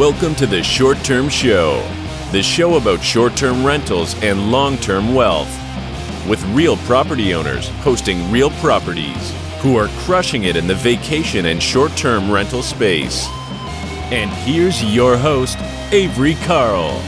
Welcome to The Short-Term Show, the show about short-term rentals and long-term wealth, with real property owners hosting real properties who are crushing it in the vacation and short-term rental space. And here's your host, Avery Carl.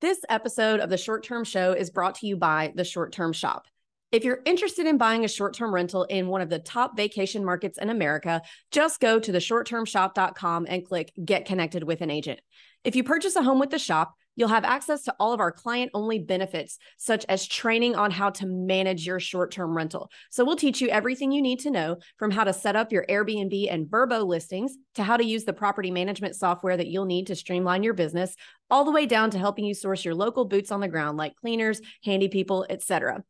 This episode of The Short-Term Show is brought to you by The Short-Term Shop. If you're interested in buying a short-term rental in one of the top vacation markets in America, just go to theshorttermshop.com and click Get Connected with an Agent. If you purchase a home with the shop, you'll have access to all of our client-only benefits, such as training on how to manage your short-term rental. So we'll teach you everything you need to know, from how to set up your Airbnb and Vrbo listings to how to use the property management software that you'll need to streamline your business, all the way down to helping you source your local boots on the ground like cleaners, handy people, etc.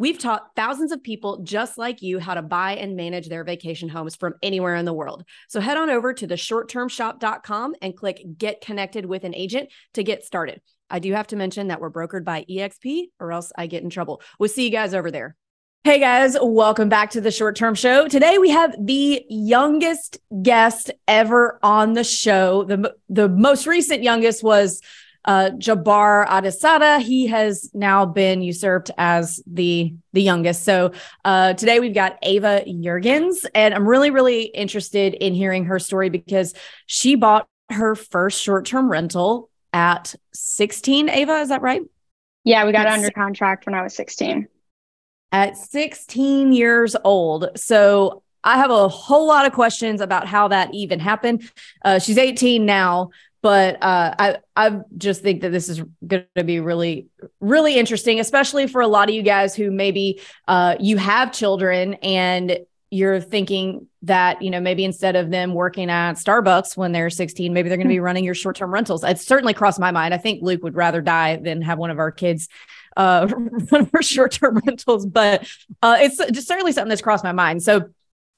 We've taught thousands of people just like you how to buy and manage their vacation homes from anywhere in the world. So head on over to theshorttermshop.com and click Get Connected with an Agent to get started. I do have to mention that we're brokered by eXp or else I get in trouble. We'll see you guys over there. Hey guys, welcome back to The Short-Term Show. Today we have the youngest guest ever on the show. The most recent youngest was Jabbar Adesada. He has now been usurped as the youngest. So today we've got Ava Yuergens, and I'm really interested in hearing her story because she bought her first short-term rental at 16. Ava, is that right? Yeah, we got under contract when I was 16. At 16 years old. So I have a whole lot of questions about how that even happened. She's 18 now. But I just think that this is going to be really interesting, especially for a lot of you guys who maybe you have children and you're thinking that, you know, maybe instead of them working at Starbucks when they're 16, maybe they're going to be running your short-term rentals. It certainly crossed my mind. I think Luke would rather die than have one of our kids run for short-term rentals, but it's just certainly something that's crossed my mind. So,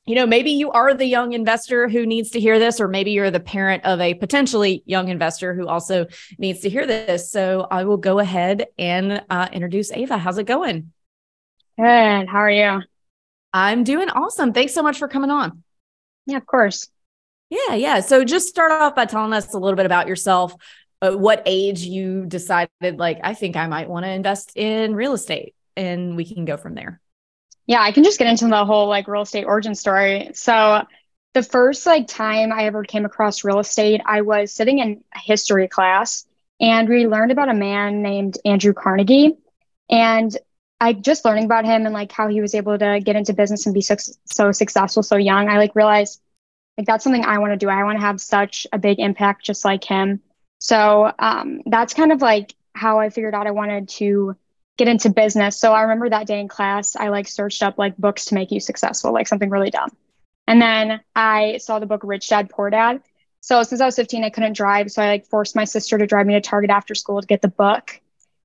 you know, maybe you are the young investor who needs to hear this, or maybe you're the parent of a potentially young investor who also needs to hear this. So I will go ahead and introduce Ava. How's it going? Good. How are you? I'm doing awesome. Thanks so much for coming on. Yeah, of course. Yeah. So just start off by telling us a little bit about yourself, what age you decided, like, I think I might want to invest in real estate, and we can go from there. Yeah, I can just get into the whole like real estate origin story. So the first like time I ever came across real estate, I was sitting in a history class and we learned about a man named Andrew Carnegie. And I just learning about him and like how he was able to get into business and be so successful so young. I like realized like that's something I want to do. I want to have such a big impact just like him. So that's kind of like how I figured out I wanted to get into business. So I remember that day in class, I like searched up like books to make you successful, like something really dumb. And then I saw the book Rich Dad, Poor Dad. So since I was 15, I couldn't drive. So I like forced my sister to drive me to Target after school to get the book.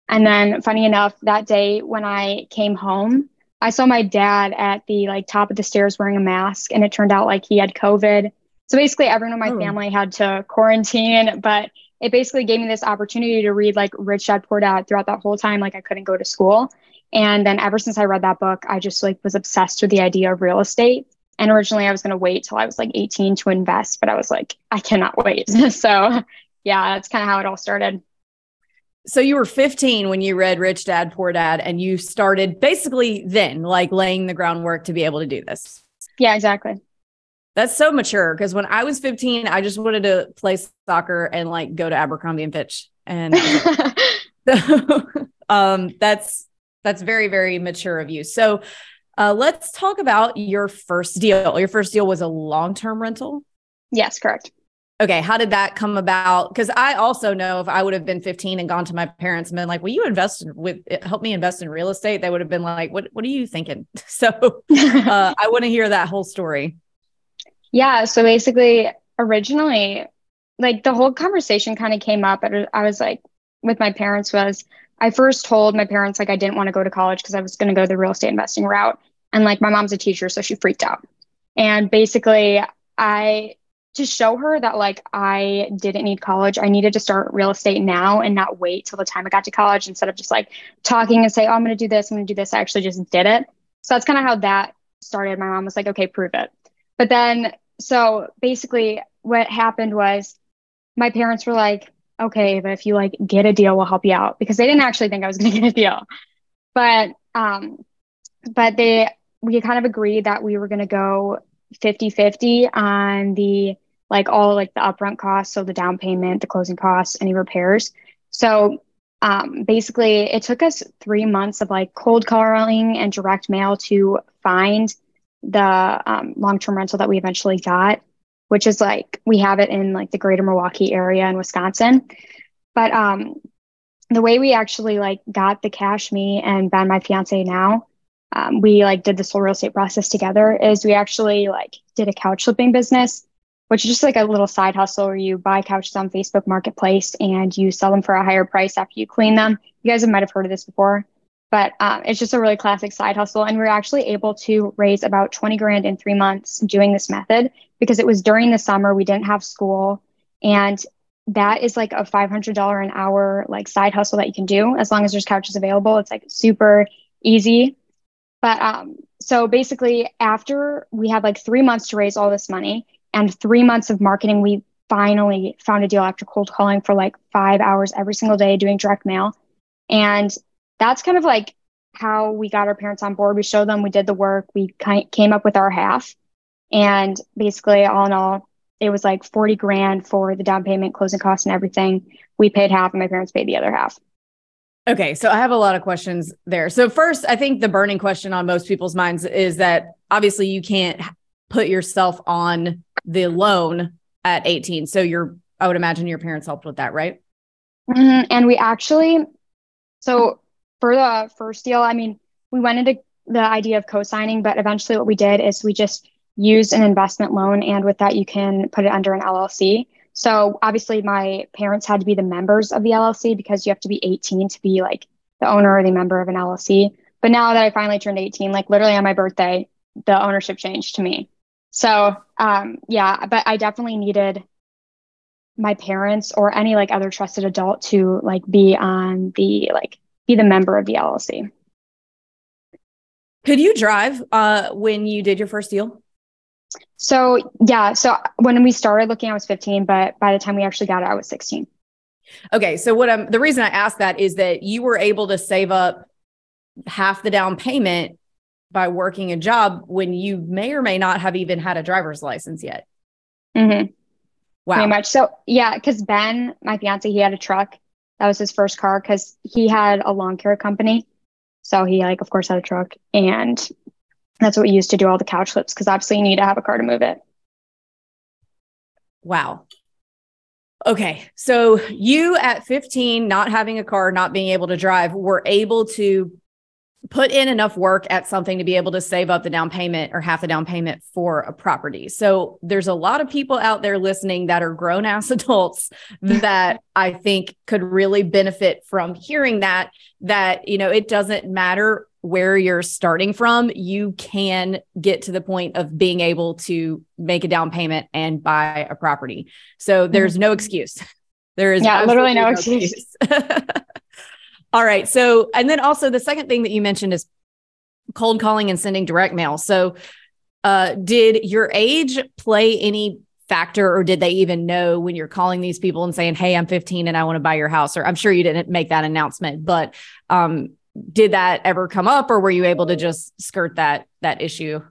And then funny enough, that day when I came home, I saw my dad at the like top of the stairs wearing a mask, and it turned out like he had COVID. So basically everyone in my family had to quarantine, but it basically gave me this opportunity to read like Rich Dad, Poor Dad throughout that whole time. Like I couldn't go to school. And then ever since I read that book, I just like was obsessed with the idea of real estate. And originally I was going to wait till I was like 18 to invest, but I was like, I cannot wait. So yeah, that's kind of how it all started. So you were 15 when you read Rich Dad, Poor Dad, and you started basically then like laying the groundwork to be able to do this. Yeah, exactly. That's so mature, because when I was 15, I just wanted to play soccer and like go to Abercrombie and Fitch. And so, that's very, very mature of you. So let's talk about your first deal. Your first deal was a long-term rental? Yes, correct. Okay. How did that come about? Because I also know if I would have been 15 and gone to my parents and been like, will you help me invest in real estate? They would have been like, what are you thinking? So I want to hear that whole story. Yeah. So basically originally, like the whole conversation kind of came up and I was like with my parents was I first told my parents, like I didn't want to go to college because I was going to go the real estate investing route. And like my mom's a teacher, so she freaked out. And basically I just show her that like, I didn't need college. I needed to start real estate now and not wait till the time I got to college, instead of just like talking and say, oh, I'm going to do this. I actually just did it. So that's kind of how that started, my mom was like, okay, prove it. But then, so basically what happened was my parents were like, okay, but if you like get a deal, we'll help you out, because they didn't actually think I was going to get a deal. But we kind of agreed that we were going to go 50-50 on the, like all like the upfront costs. So the down payment, the closing costs, any repairs. So basically it took us 3 months of like cold calling and direct mail to find the long-term rental that we eventually got, which is like, we have it in like the greater Milwaukee area in Wisconsin. But the way we actually like got the cash, me and Ben, my fiance now, we like did this whole real estate process together, is we actually like did a couch flipping business, which is just like a little side hustle where you buy couches on Facebook Marketplace and you sell them for a higher price after you clean them. You guys might've heard of this before, but it's just a really classic side hustle. And we were actually able to raise about 20 grand in 3 months doing this method, because it was during the summer, we didn't have school. And that is like a $500 an hour, like side hustle that you can do as long as there's couches available. It's like super easy. But so basically after we had like 3 months to raise all this money, and 3 months of marketing, we finally found a deal after cold calling for like 5 hours every single day doing direct mail. And that's kind of like how we got our parents on board. We showed them, we did the work, we came up with our half. And basically all in all, it was like 40 grand for the down payment, closing costs and everything. We paid half and my parents paid the other half. Okay. So I have a lot of questions there. So first, I think the burning question on most people's minds is that obviously you can't put yourself on the loan at 18. So I would imagine your parents helped with that, right? Mm-hmm. And we actually, so for the first deal, I mean, we went into the idea of co-signing, but eventually what we did is we just used an investment loan. And with that, you can put it under an LLC. So obviously my parents had to be the members of the LLC, because you have to be 18 to be like the owner or the member of an LLC. But now that I finally turned 18, like literally on my birthday, the ownership changed to me. So, yeah, but I definitely needed my parents or any like other trusted adult to like be on the, like be the member of the LLC. Could you drive, when you did your first deal? So, yeah. So when we started looking, I was 15, but by the time we actually got it, I was 16. Okay. So the reason I asked that is that you were able to save up half the down payment by working a job when you may or may not have even had a driver's license yet. Mm-hmm. Wow. Pretty much. So yeah, because Ben, my fiance, he had a truck. That was his first car because he had a lawn care company. So he like, of course, had a truck, and that's what we used to do all the couch flips, because obviously you need to have a car to move it. Wow. Okay. So you at 15, not having a car, not being able to drive, were able to put in enough work at something to be able to save up the down payment or half the down payment for a property. So there's a lot of people out there listening that are grown ass adults that I think could really benefit from hearing that, you know, it doesn't matter where you're starting from, you can get to the point of being able to make a down payment and buy a property. So there's no excuse. There is literally no excuse. All right. So, and then also the second thing that you mentioned is cold calling and sending direct mail. So, did your age play any factor, or did they even know when you're calling these people and saying, "Hey, I'm 15 and I want to buy your house"? Or I'm sure you didn't make that announcement, but, did that ever come up, or were you able to just skirt that issue?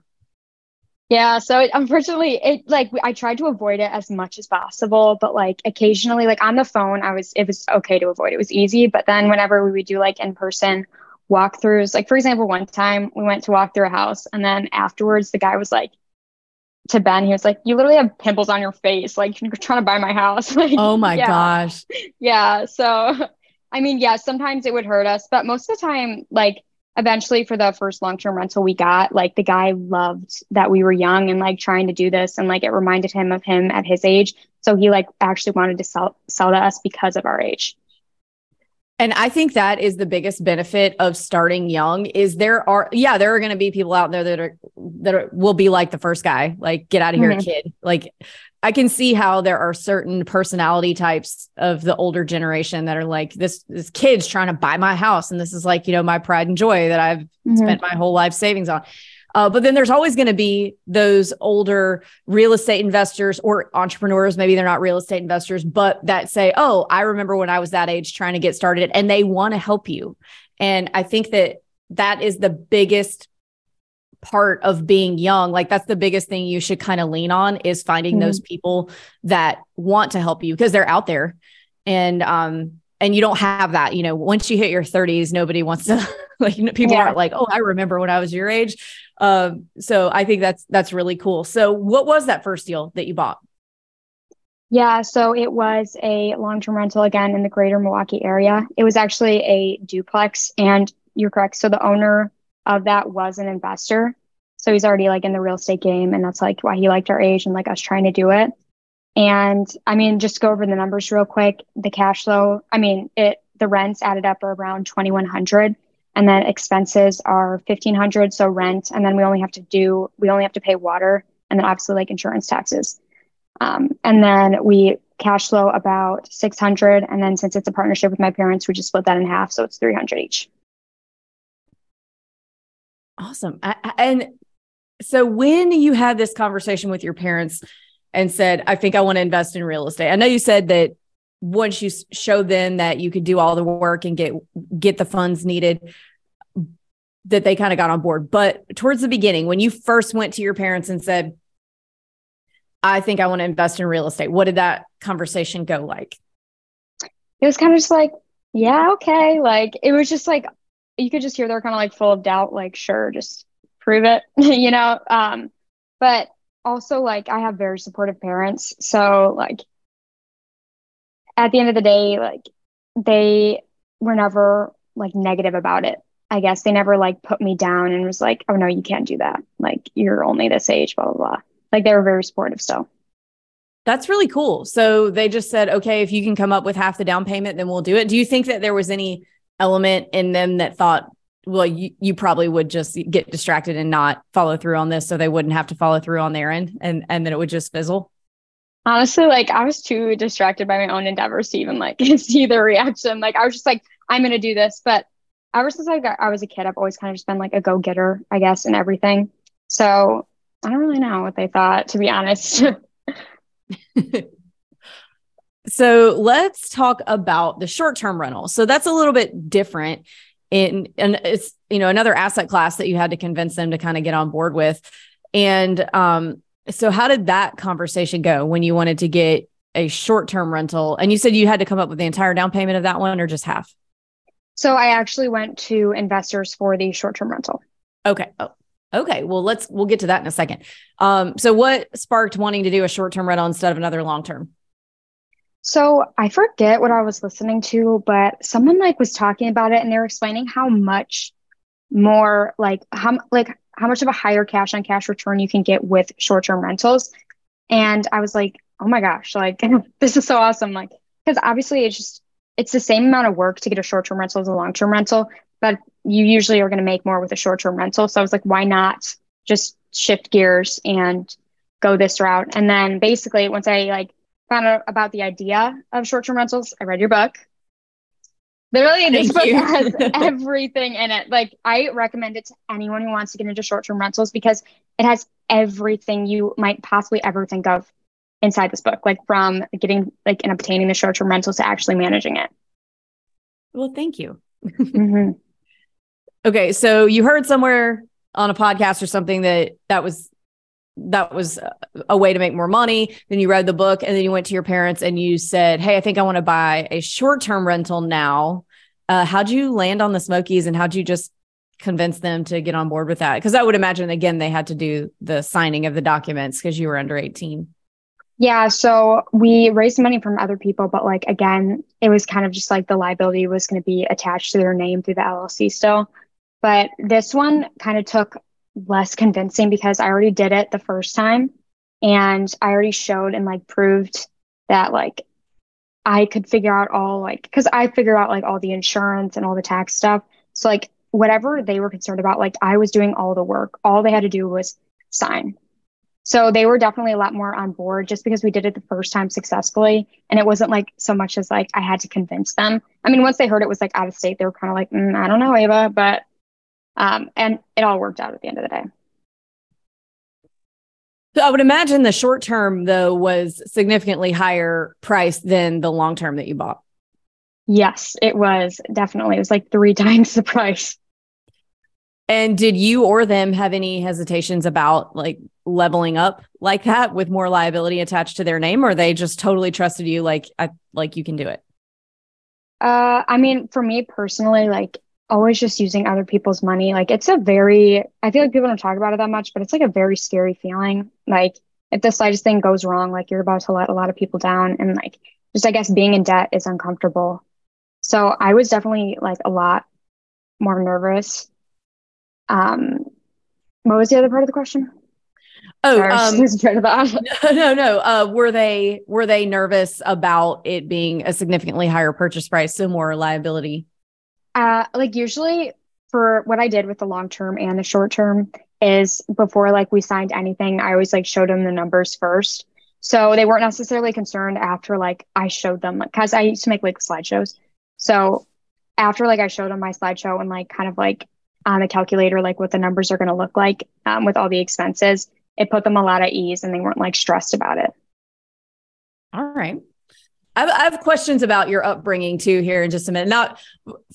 Yeah. So unfortunately, I tried to avoid it as much as possible, but like occasionally, like on the phone, it was okay to avoid. It was easy. But then whenever we would do like in-person walkthroughs, like for example, one time we went to walk through a house, and then afterwards the guy was like to Ben, he was like, "You literally have pimples on your face. Like you're trying to buy my house." Like, oh my gosh. Yeah. So, I mean, yeah, sometimes it would hurt us, but most of the time, like, eventually for the first long-term rental we got, like the guy loved that we were young and like trying to do this. And like, it reminded him of him at his age. So he like actually wanted to sell to us because of our age. And I think that is the biggest benefit of starting young is there are going to be people out there that will be like the first guy, like, "Get out of here, kid." Like I can see how there are certain personality types of the older generation that are like, this kid's trying to buy my house. And this is like, you know, my pride and joy that I've spent my whole life savings on. But then there's always going to be those older real estate investors or entrepreneurs. Maybe they're not real estate investors, but that say, oh, I remember when I was that age trying to get started, and they want to help you. And I think that that is the biggest part of being young. Like, that's the biggest thing you should kind of lean on, is finding those people that want to help you, because they're out there. And you don't have that, you know, once you hit your 30s, nobody wants to, like, people aren't like, oh, I remember when I was your age. So I think that's really cool. So what was that first deal that you bought? Yeah. So it was a long-term rental again in the greater Milwaukee area. It was actually a duplex, and you're correct. So the owner of that was an investor. So he's already like in the real estate game, and that's like why he liked our age and like us trying to do it. And I mean, just go over the numbers real quick. The cash flow, I mean, the rents added up are around $2,100, and then expenses are $1,500. So rent, and then we only have to pay water, and then obviously like insurance taxes. And then we cash flow about $600. And then since it's a partnership with my parents, we just split that in half. So it's $300 each. Awesome. And so when you had this conversation with your parents and said, I think I want to invest in real estate, I know you said that once you showed them that you could do all the work and get the funds needed, that they kind of got on board. But towards the beginning, when you first went to your parents and said, I think I want to invest in real estate, what did that conversation go like? It was kind of just like, yeah, okay. Like, it was just like, you could just hear they're kind of like full of doubt, like, sure, just prove it, you know? But also, like, I have very supportive parents. So like at the end of the day, like, they were never like negative about it. I guess they never like put me down and was like, oh no, you can't do that. Like, you're only this age, blah, blah, blah. Like, they were very supportive still. That's really cool. So they just said, okay, if you can come up with half the down payment, then we'll do it. Do you think that there was any element in them that thought, well, you probably would just get distracted and not follow through on this, so they wouldn't have to follow through on their end, and then it would just fizzle? Honestly, like, I was too distracted by my own endeavors to even like see their reaction. Like, I was just like, I'm going to do this. But ever since I was a kid, I've always kind of just been like a go-getter, I guess, and everything. So I don't really know what they thought, to be honest. So let's talk about the short-term rental. So that's a little bit different, and it's, you know, another asset class that you had to convince them to kind of get on board with. And so how did that conversation go when you wanted to get a short-term rental? And you said you had to come up with the entire down payment of that one, or just half? So I actually went to investors for the short-term rental. Okay. Okay. Well, we'll get to that in a second. So what sparked wanting to do a short-term rental instead of another long-term? So I forget what I was listening to, but someone like was talking about it, and they were explaining how much more how much of a higher cash on cash return you can get with short-term rentals. And I was like, oh my gosh, like, this is so awesome. Like, because obviously it's the same amount of work to get a short-term rental as a long-term rental, but you usually are going to make more with a short-term rental. So I was like, why not just shift gears and go this route? And then basically once I like found out about the idea of short-term rentals, I read your book. Literally, this book has everything in it. Like, I recommend it to anyone who wants to get into short-term rentals, because it has everything you might possibly ever think of inside this book, like from getting like and obtaining the short-term rentals to actually managing it. Well, thank you. Mm-hmm. Okay. So you heard somewhere on a podcast or something that was a way to make more money. Then you read the book, and then you went to your parents and you said, hey, I think I want to buy a short-term rental now. How'd you land on the Smokies, and how'd you just convince them to get on board with that? Because I would imagine, again, they had to do the signing of the documents because you were under 18. Yeah. So we raised money from other people, but like, again, it was kind of just like the liability was going to be attached to their name through the LLC still. But this one kind of took less convincing, because I already did it the first time, and I already showed and like proved that like I could figure out because I figure out like all the insurance and all the tax stuff. So like whatever they were concerned about, like I was doing all the work. All they had to do was sign. So they were definitely a lot more on board, just because we did it the first time successfully. And it wasn't like so much as like I had to convince them. I mean, once they heard it was like out of state, they were kind of like, I don't know, Ava, but and it all worked out at the end of the day. So I would imagine the short term, though, was significantly higher price than the long term that you bought. Yes, it was. Definitely. It was like 3 times the price. And did you or them have any hesitations about like leveling up like that with more liability attached to their name, or they just totally trusted you? Like you can do it. I mean, for me personally, like always just using other people's money. Like it's a very, I feel like people don't talk about it that much, but it's like a very scary feeling. Like if the slightest thing goes wrong, like you're about to let a lot of people down, and like, just, I guess being in debt is uncomfortable. So I was definitely like a lot more nervous. What was the other part of the question? Oh, No. Were they nervous about it being a significantly higher purchase price, so more liability? Like usually for what I did with the long-term and the short-term is before like we signed anything, I always like showed them the numbers first. So they weren't necessarily concerned after like I showed them, like, cause I used to make like slideshows. So after like I showed them my slideshow and like kind of like on a calculator, like what the numbers are going to look like with all the expenses, it put them a lot at ease and they weren't like stressed about it. All right. I have questions about your upbringing too here in just a minute. Not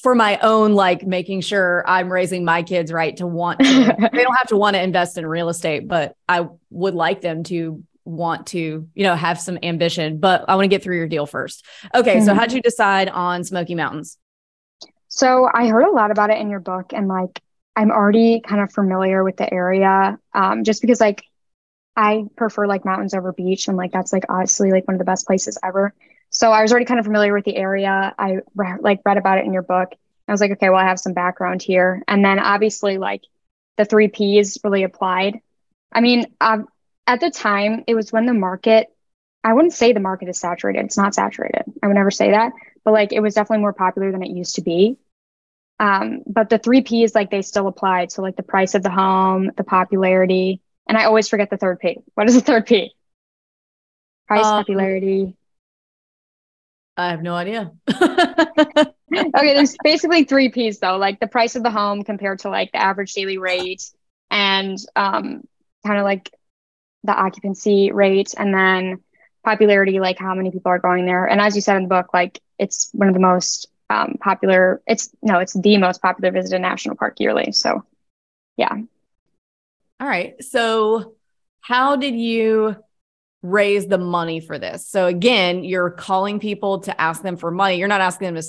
for my own, like making sure I'm raising my kids right to want to, they don't have to want to invest in real estate, but I would like them to want to, you know, have some ambition, but I want to get through your deal first. Okay. Mm-hmm. So how'd you decide on Smoky Mountains? So I heard a lot about it in your book, and like, I'm already kind of familiar with the area. Just because like, I prefer like mountains over beach, and like, that's like honestly like one of the best places ever. So I was already kind of familiar with the area. I read about it in your book. I was like, okay, well, I have some background here. And then obviously like the 3 Ps really applied. I mean, at the time, it was when the market, I wouldn't say the market is saturated. It's not saturated. I would never say that, but like, it was definitely more popular than it used to be. But the 3 Ps, like they still applied. So like the price of the home, the popularity, and I always forget the third P. What is the third P? Price, popularity. I have no idea. Okay. There's basically 3 Ps though, like the price of the home compared to like the average daily rate and, kind of like the occupancy rate, and then popularity, like how many people are going there. And as you said in the book, like it's one of the most popular, it's the most popular visited national park yearly. So yeah. All right. So how did you raise the money for this? So again, you're calling people to ask them for money. You're not asking them to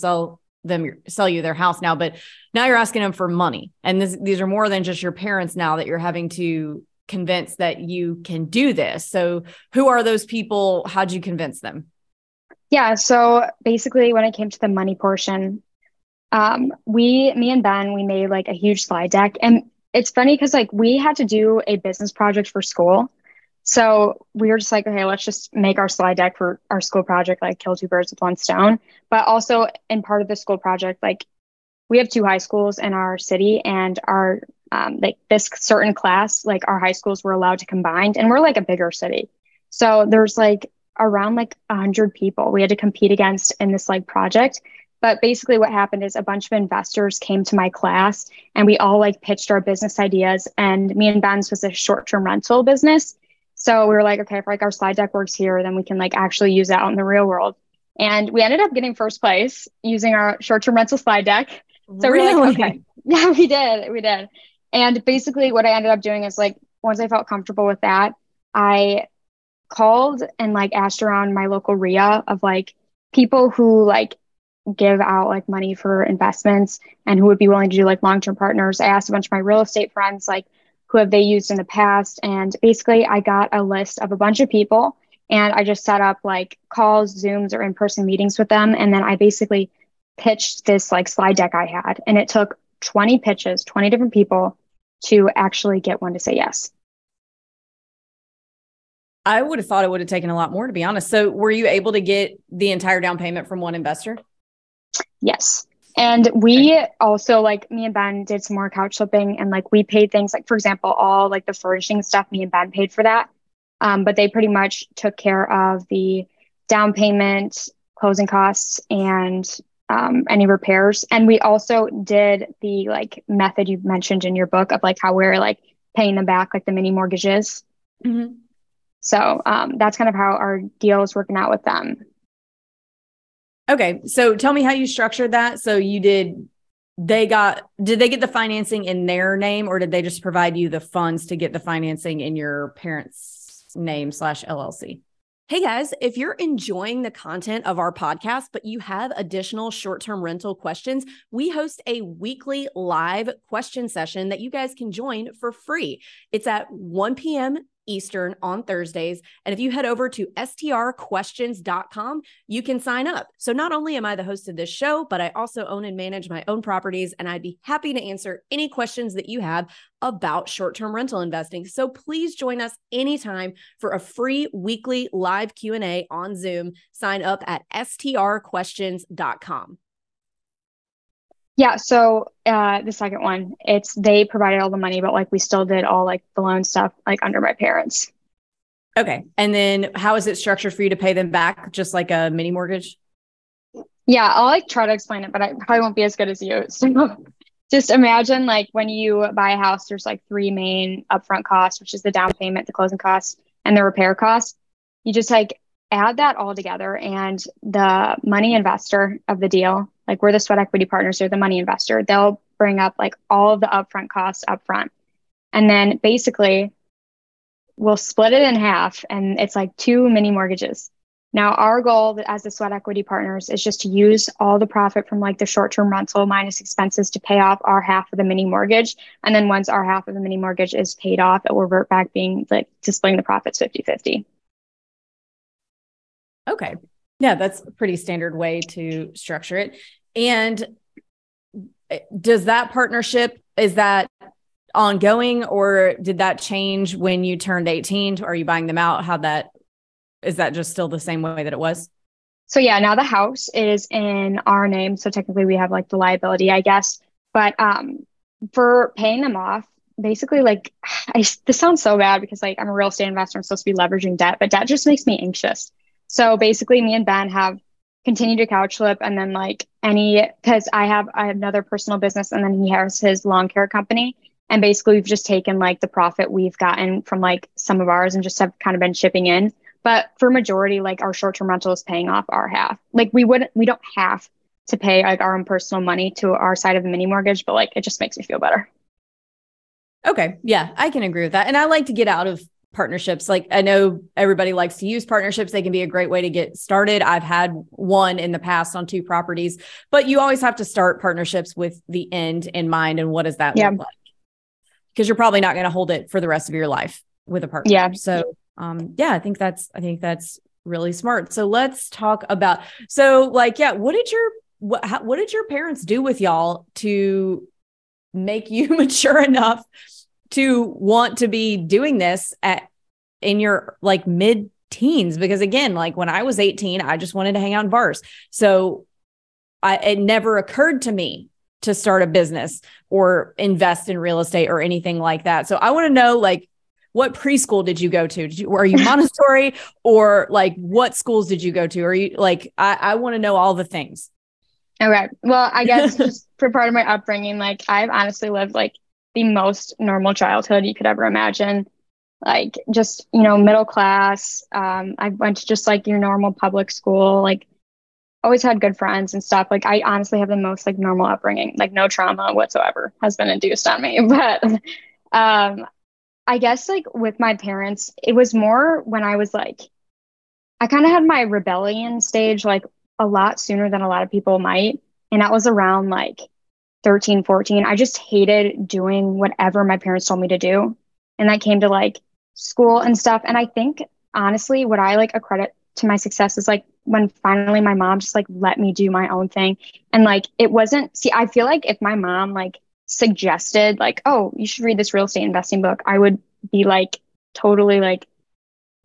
sell you their house now, but now you're asking them for money. And these are more than just your parents now that you're having to convinced that you can do this. So who are those people? How'd you convince them? Yeah. So basically when it came to the money portion, me and Ben, we made like a huge slide deck, and it's funny because like we had to do a business project for school. So we were just like, okay, let's just make our slide deck for our school project, like kill 2 birds with 1 stone. But also in part of the school project, like we have 2 high schools in our city, and our like this certain class, like our high schools were allowed to combine, and we're like a bigger city. So there's like around like 100 people we had to compete against in this like project. But basically what happened is a bunch of investors came to my class, and we all like pitched our business ideas, and me and Ben's was a short-term rental business. So we were like, okay, if like our slide deck works here, then we can like actually use that out in the real world. And we ended up getting first place using our short-term rental slide deck. So really? We're like, okay. Yeah, we did. And basically what I ended up doing is like, once I felt comfortable with that, I called and like asked around my local RIA of like people who like give out like money for investments and who would be willing to do like long-term partners. I asked a bunch of my real estate friends, like who have they used in the past? And basically I got a list of a bunch of people, and I just set up like calls, Zooms, or in-person meetings with them. And then I basically pitched this like slide deck I had, and it took 20 pitches, 20 different people to actually get one to say yes. I would have thought it would have taken a lot more, to be honest. So were you able to get the entire down payment from one investor? Yes. And we also, like me and Ben did some more couch flipping, and like we paid things like, for example, all like the furnishing stuff, me and Ben paid for that. But they pretty much took care of the down payment, closing costs, and any repairs. And we also did the like method you mentioned in your book of like how we're like paying them back, like the mini mortgages. Mm-hmm. So that's kind of how our deal is working out with them. Okay. So tell me how you structured that. So you did they get the financing in their name, or did they just provide you the funds to get the financing in your parents' name / LLC? Hey guys, if you're enjoying the content of our podcast, but you have additional short-term rental questions, we host a weekly live question session that you guys can join for free. It's at 1 p.m. Eastern on Thursdays. And if you head over to strquestions.com, you can sign up. So not only am I the host of this show, but I also own and manage my own properties, and I'd be happy to answer any questions that you have about short-term rental investing. So please join us anytime for a free weekly live Q&A on Zoom. Sign up at strquestions.com. Yeah. So the second one, it's they provided all the money, but like we still did all like the loan stuff like under my parents. Okay. And then how is it structured for you to pay them back? Just like a mini mortgage? Yeah. I'll like try to explain it, but I probably won't be as good as you. So just imagine like when you buy a house, there's like three main upfront costs, which is the down payment, the closing costs, and the repair costs. You just like add that all together, and the money investor of the deal, like we're the sweat equity partners, they're the money investor, they'll bring up like all of the upfront costs upfront. And then basically we'll split it in half, and it's like two mini mortgages. Now our goal as the sweat equity partners is just to use all the profit from like the short-term rental minus expenses to pay off our half of the mini mortgage. And then once our half of the mini mortgage is paid off, it will revert back being like splitting the profits 50-50. Okay. Yeah, that's a pretty standard way to structure it. And does that partnership, is that ongoing, or did that change when you turned 18? Are you buying them out? Is that just still the same way that it was? So yeah, now the house is in our name. So technically we have like the liability, I guess, but for paying them off, basically like, this sounds so bad because like I'm a real estate investor, I'm supposed to be leveraging debt, but debt just makes me anxious. So basically me and Ben have continued to couch flip, and then like because I have another personal business, and then he has his lawn care company. And basically we've just taken like the profit we've gotten from like some of ours and just have kind of been chipping in. But for majority, like our short-term rental is paying off our half. Like we don't have to pay like our own personal money to our side of the mini mortgage, but like, it just makes me feel better. Okay. Yeah, I can agree with that. And I like to get out of partnerships. Like I know everybody likes to use partnerships. They can be a great way to get started. I've had one in the past on two properties, but you always have to start partnerships with the end in mind. And what does that look like? Because you're probably not going to hold it for the rest of your life with a partner. Yeah. So yeah, I think that's really smart. So let's talk about, what did your parents do with y'all to make you mature enough to want to be doing this in your like mid teens? Because again, like when I was 18, I just wanted to hang out in bars. So it never occurred to me to start a business or invest in real estate or anything like that. So I want to know, like, what preschool did you go to? Are you Montessori or like what schools did you go to? Are you like, I want to know all the things. Okay. Well, I guess just for part of my upbringing, like I've honestly lived like the most normal childhood you could ever imagine. Like just, middle class. I went to just like your normal public school, like always had good friends and stuff. Like I honestly have the most like normal upbringing, like no trauma whatsoever has been induced on me. But I guess like with my parents, it was more when I was like, I kind of had my rebellion stage like a lot sooner than a lot of people might. And that was around like 13, 14, I just hated doing whatever my parents told me to do. And that came to like school and stuff. And I think honestly, what I like accredit to my success is like when finally my mom just like let me do my own thing. And like, I feel like if my mom like suggested like, oh, you should read this real estate investing book, I would be like, totally like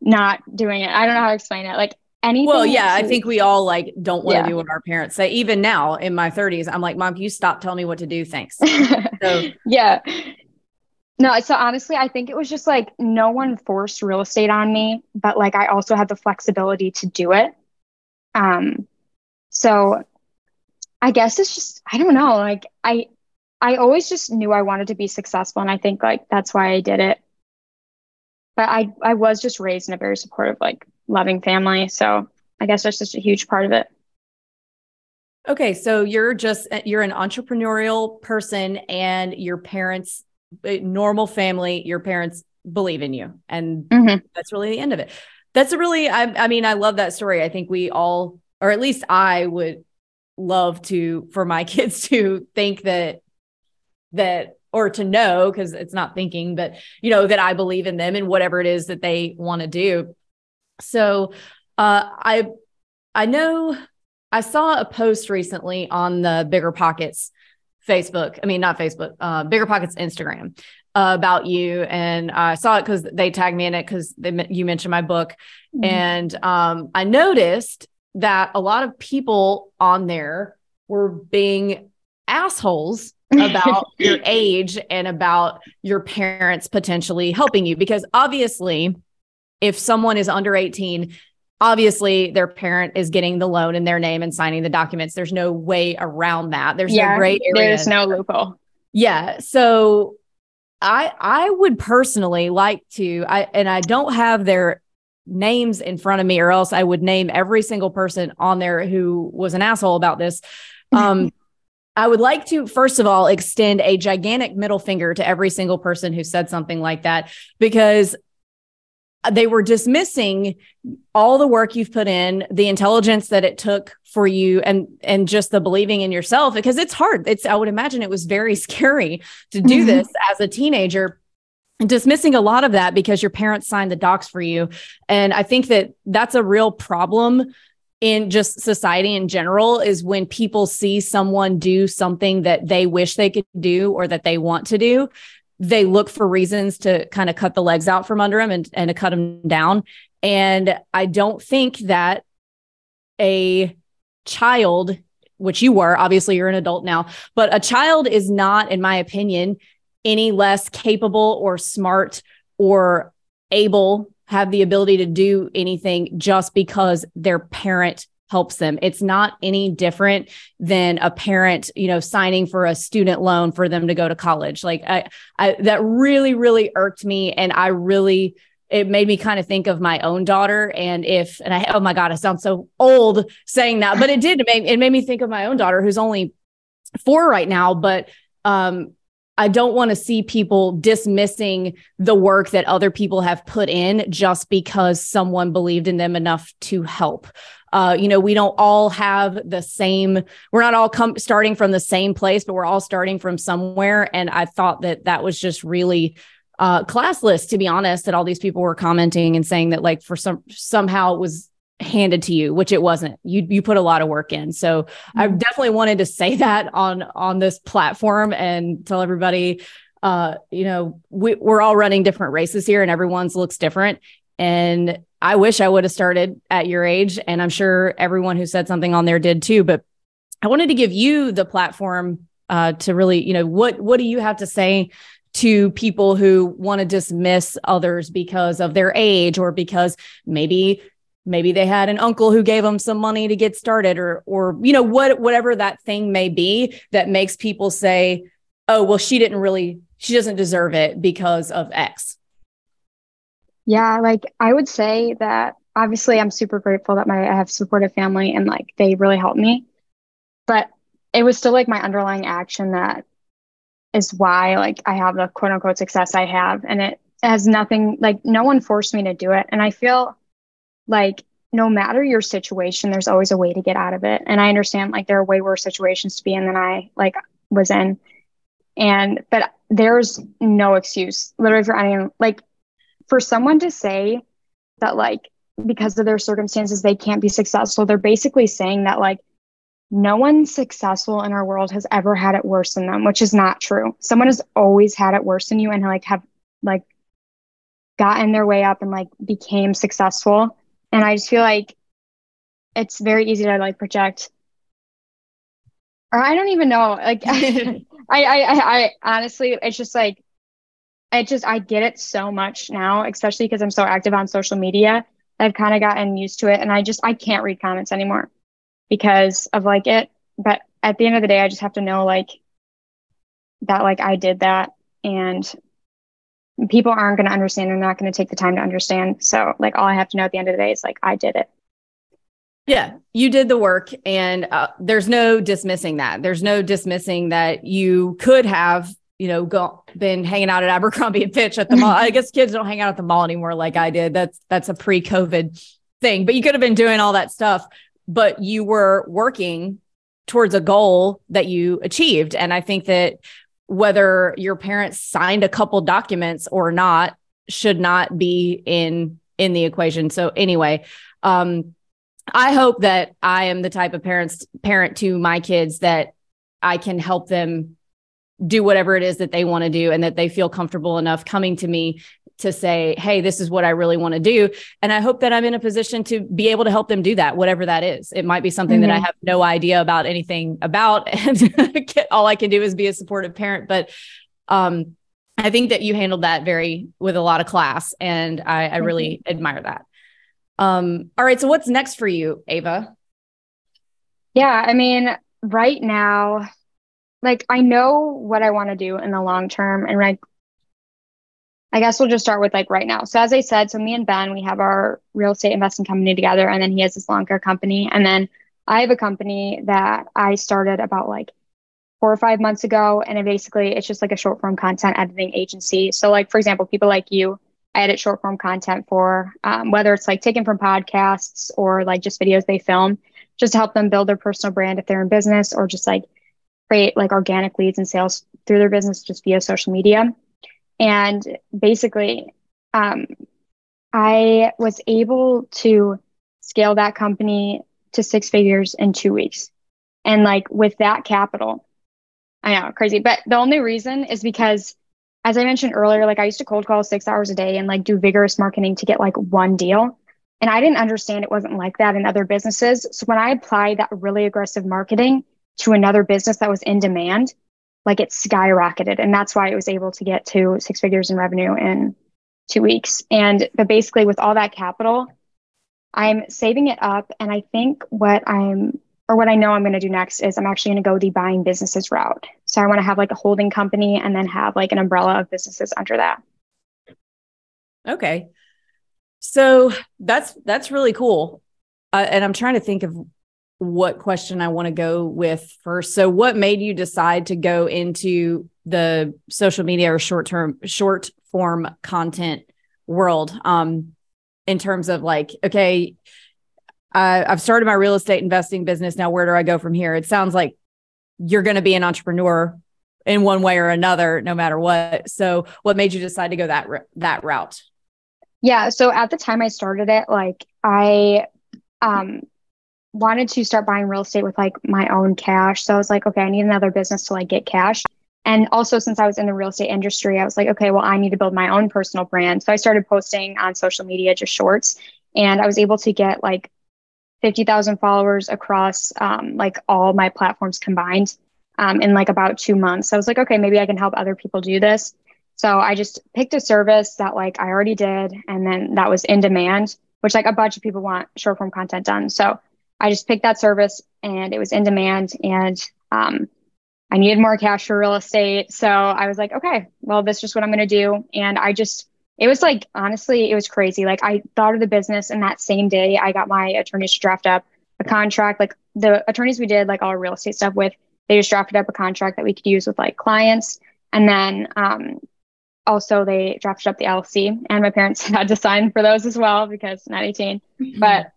not doing it. I don't know how to explain it. Like, anything. Well, yeah, I think we all like don't want to do what our parents say. Even now in my 30s, I'm like, Mom, you stop telling me what to do. Thanks. So. Yeah. No, so honestly, I think it was just like no one forced real estate on me, but like I also had the flexibility to do it. So I guess it's just, I don't know. Like I always just knew I wanted to be successful, and I think like that's why I did it. But I was just raised in a very supportive, like, loving family. So I guess that's just a huge part of it. Okay. So you're an entrepreneurial person, and your parents, normal family, your parents believe in you. And that's really the end of it. That's a really, I mean, I love that story. I think we all, or at least I would love to, for my kids to think that, or to know, because it's not thinking, but you know, that I believe in them and whatever it is that they want to do. So I know I saw a post recently on the Bigger Pockets Bigger Pockets Instagram about you. And I saw it because they tagged me in it because you mentioned my book. Mm-hmm. And I noticed that a lot of people on there were being assholes about your age and about your parents potentially helping you, because obviously if someone is under 18, obviously their parent is getting the loan in their name and signing the documents. There's no way around that. There's no gray area. There's no loophole. Yeah. So I would personally like to, and I don't have their names in front of me, or else I would name every single person on there who was an asshole about this. I would like to, first of all, extend a gigantic middle finger to every single person who said something like that, because they were dismissing all the work you've put in, the intelligence that it took for you, and just the believing in yourself, because it's hard. I would imagine it was very scary to do this as a teenager, and dismissing a lot of that because your parents signed the docs for you. And I think that that's a real problem in just society in general, is when people see someone do something that they wish they could do or that they want to do, they look for reasons to kind of cut the legs out from under them and to cut them down. And I don't think that a child, which you were, obviously you're an adult now, but a child is not, in my opinion, any less capable or smart or able, have the ability to do anything just because their parent helps them. It's not any different than a parent, you know, signing for a student loan for them to go to college. Like I that really, really irked me. And it made me kind of think of my own daughter. And oh my God, I sound so old saying that, but it did. It made me think of my own daughter, who's only 4 right now, but, I don't want to see people dismissing the work that other people have put in just because someone believed in them enough to help. You know, we don't all have the same, we're not all starting from the same place, but we're all starting from somewhere. And I thought that was just really classless, to be honest, that all these people were commenting and saying that, like, for somehow it was handed to you, which it wasn't. You put a lot of work in. So I definitely wanted to say that on this platform and tell everybody, you know, we're all running different races here and everyone's looks different. And I wish I would have started at your age. And I'm sure everyone who said something on there did too, but I wanted to give you the platform to really, you know, what do you have to say to people who want to dismiss others because of their age, or because maybe they had an uncle who gave them some money to get started, or, you know, whatever that thing may be that makes people say, oh, well, she doesn't deserve it because of X. Yeah. Like, I would say that obviously I'm super grateful that I have supportive family and, like, they really helped me, but it was still, like, my underlying action that is why, like, I have the quote unquote success I have. And it has nothing, like, no one forced me to do it. And I feel like no matter your situation, there's always a way to get out of it. And I understand, like, there are way worse situations to be in than I, like, was in. But there's no excuse, literally, for anyone. Like, for someone to say that, like, because of their circumstances, they can't be successful, they're basically saying that, like, no one successful in our world has ever had it worse than them, which is not true. Someone has always had it worse than you and, like, have, like, gotten their way up and, like, became successful. And I just feel like it's very easy to, like, project, or I don't even know. Like, I honestly, it's just like, I get it so much now, especially because I'm so active on social media. I've kind of gotten used to it, and I can't read comments anymore because of, like, it. But at the end of the day, I just have to know, like, that, like, I did that, and people aren't going to understand. They're not going to take the time to understand. So like, all I have to know at the end of the day is like, I did it. Yeah, you did the work, and there's no dismissing that. There's no dismissing that you could have, you know, been hanging out at Abercrombie and Fitch at the mall. I guess kids don't hang out at the mall anymore like I did. That's a pre-COVID thing, but you could have been doing all that stuff, but you were working towards a goal that you achieved. And I think that whether your parents signed a couple documents or not should not be in the equation. So anyway, I hope that I am the type of parent to my kids that I can help them do whatever it is that they want to do, and that they feel comfortable enough coming to me to say, hey, this is what I really want to do. And I hope that I'm in a position to be able to help them do that, whatever that is. It might be something that I have no idea about anything about, and all I can do is be a supportive parent. But I think that you handled that with a lot of class, and I really admire that. All right. So what's next for you, Ava? Yeah. I mean, right now, like, I know what I want to do in the long term. And like, I guess we'll just start with like right now. So as I said, so me and Ben, we have our real estate investing company together, and then he has this lawn care company. And then I have a company that I started about like 4 or 5 months ago. And it's just like a short form content editing agency. So like, for example, people like you, I edit short form content for, whether it's like taken from podcasts or like just videos they film, just to help them build their personal brand if they're in business, or just like create like organic leads and sales through their business just via social media. And basically, I was able to scale that company to 6 figures in 2 weeks. And like with that capital, I know, crazy. But the only reason is because, as I mentioned earlier, like I used to cold call 6 hours a day and like do vigorous marketing to get like one deal. And I didn't understand it wasn't like that in other businesses. So when I applied that really aggressive marketing to another business that was in demand, like it skyrocketed. And that's why it was able to get to 6 figures in revenue in 2 weeks. But basically with all that capital, I'm saving it up. And I think what I know I'm going to do next is I'm actually going to go the buying businesses route. So I want to have like a holding company and then have like an umbrella of businesses under that. Okay. So that's really cool. And I'm trying to think of what question I want to go with first. So what made you decide to go into the social media or short form content world? In terms of like, okay, I've started my real estate investing business. Now, where do I go from here? It sounds like you're going to be an entrepreneur in one way or another, no matter what. So what made you decide to go that route? Yeah. So at the time I started it, like I wanted to start buying real estate with like my own cash. So I was like, okay, I need another business to like get cash. And also since I was in the real estate industry, I was like, okay, well, I need to build my own personal brand. So I started posting on social media, just shorts. And I was able to get like 50,000 followers across like all my platforms combined in like about 2 months. So I was like, okay, maybe I can help other people do this. So I just picked a service that like I already did, and then that was in demand, which like a bunch of people want short form content done. So I just picked that service, and it was in demand, and I needed more cash for real estate. So I was like, okay, well, this is just what I'm going to do. And it was like, honestly, it was crazy. Like I thought of the business, and that same day I got my attorneys to draft up a contract. Like the attorneys we did like all real estate stuff with, they just drafted up a contract that we could use with like clients. And then also they drafted up the LLC, and my parents had to sign for those as well because not 18. But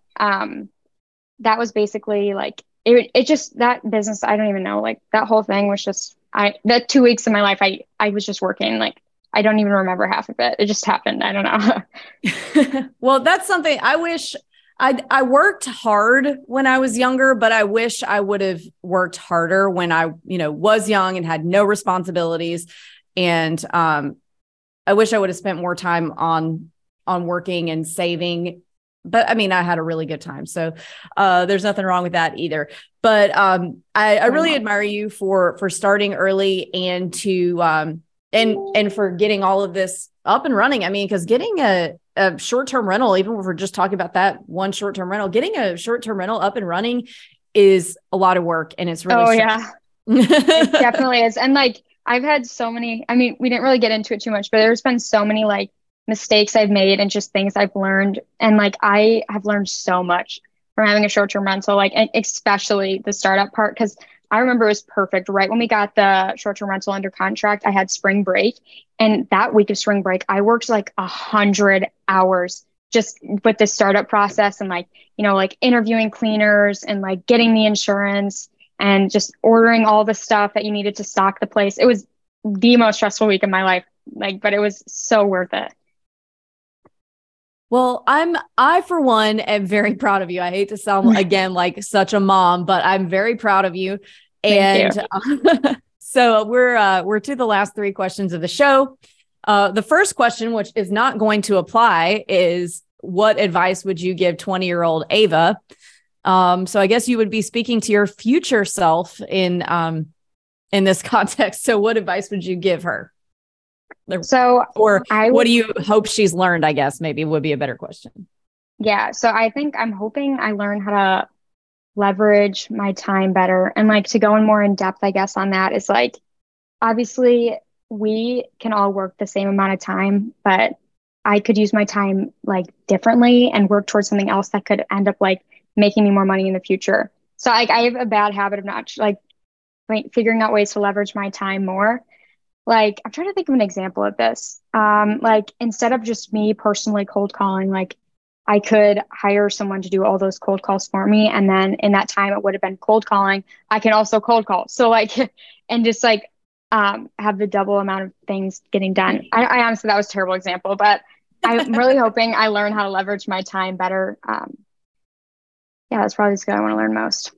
that was basically like, it just, that business, I don't even know, like that whole thing was just, the 2 weeks of my life, I was just working like, I don't even remember half of it. It just happened. I don't know. Well, that's something I wish I worked hard when I was younger, but I wish I would have worked harder when I, was young and had no responsibilities. And I wish I would have spent more time on working and saving. But I mean, I had a really good time. So there's nothing wrong with that either. But I really admire you for starting early and to and for getting all of this up and running. I mean, because getting a short-term rental, even if we're just talking about that one short-term rental, getting a short-term rental up and running is a lot of work, and it's really stressful. Yeah, it definitely is. And like, I've had so many, I mean, we didn't really get into it too much, but there's been so many like mistakes I've made and just things I've learned. And like, I have learned so much from having a short-term rental, like, and especially the startup part. Cause I remember it was perfect. Right when we got the short-term rental under contract, I had spring break, and that week of spring break, I worked like 100 hours just with the startup process and like, you know, like interviewing cleaners and like getting the insurance and just ordering all the stuff that you needed to stock the place. It was the most stressful week of my life, like, but it was so worth it. Well, I, for one, am very proud of you. I hate to sound again, like such a mom, but I'm very proud of you. Thank you. So we're to the last three questions of the show. The first question, which is not going to apply, is what advice would you give 20-year-old Ava? So I guess you would be speaking to your future self in this context. So what advice would you give her? What do you hope she's learned, I guess, maybe would be a better question. Yeah. So I think I'm hoping I learn how to leverage my time better. And like to go in more in depth, I guess, on that is like, obviously we can all work the same amount of time, but I could use my time like differently and work towards something else that could end up like making me more money in the future. So like I have a bad habit of not like figuring out ways to leverage my time more. Like, I'm trying to think of an example of this. Like instead of just me personally cold calling, like I could hire someone to do all those cold calls for me. And then in that time it would have been cold calling, I can also cold call. So like, and just like, have the double amount of things getting done. I honestly, that was a terrible example, but I'm really hoping I learn how to leverage my time better. Yeah, that's probably the skill I want to learn most.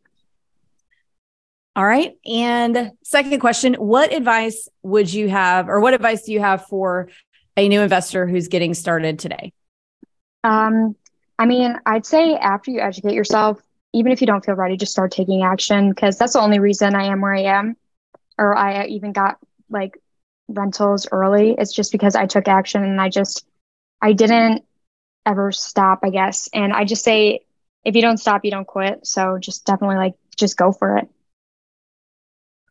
All right. And second question, what advice would you have, or what advice do you have for a new investor who's getting started today? I mean, I'd say after you educate yourself, even if you don't feel ready, just start taking action, because that's the only reason I am where I am, or I even got like rentals early. It's just because I took action and I didn't ever stop, I guess. And I just say, if you don't stop, you don't quit. So just definitely like, just go for it.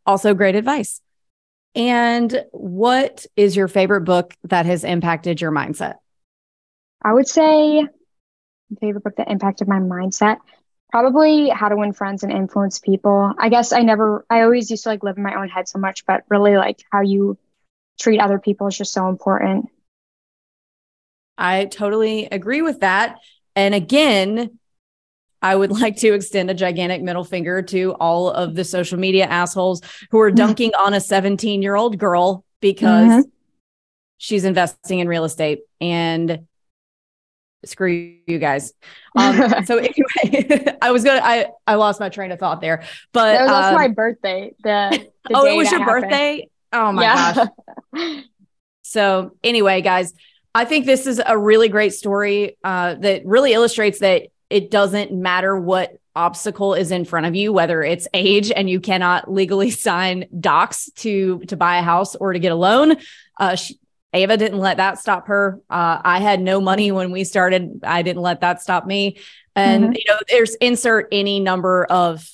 Also great advice. And what is your favorite book that has impacted your mindset? I would say my favorite book that impacted my mindset, probably How to Win Friends and Influence People. I guess I always used to like live in my own head so much, but really like how you treat other people is just so important. I totally agree with that. And again, I would like to extend a gigantic middle finger to all of the social media assholes who are dunking on a 17-year-old girl because she's investing in real estate, and screw you guys. So anyway, I lost my train of thought there, but that was also my birthday. It was your birthday. Oh my gosh. So anyway, guys, I think this is a really great story that really illustrates that it doesn't matter what obstacle is in front of you, whether it's age and you cannot legally sign docs to buy a house or to get a loan. Ava didn't let that stop her. I had no money when we started. I didn't let that stop me. And you know, there's insert any number of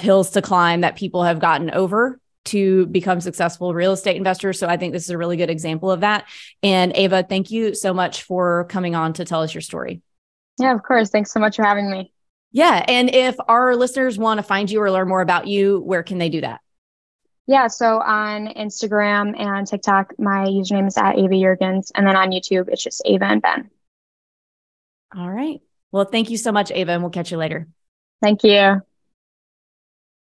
hills to climb that people have gotten over to become successful real estate investors. So I think this is a really good example of that. And Ava, thank you so much for coming on to tell us your story. Yeah, of course. Thanks so much for having me. Yeah. And if our listeners want to find you or learn more about you, where can they do that? Yeah. So on Instagram and TikTok, my username is @Ava Yuergens. And then on YouTube, it's just Ava and Ben. All right. Well, thank you so much, Ava, and we'll catch you later. Thank you.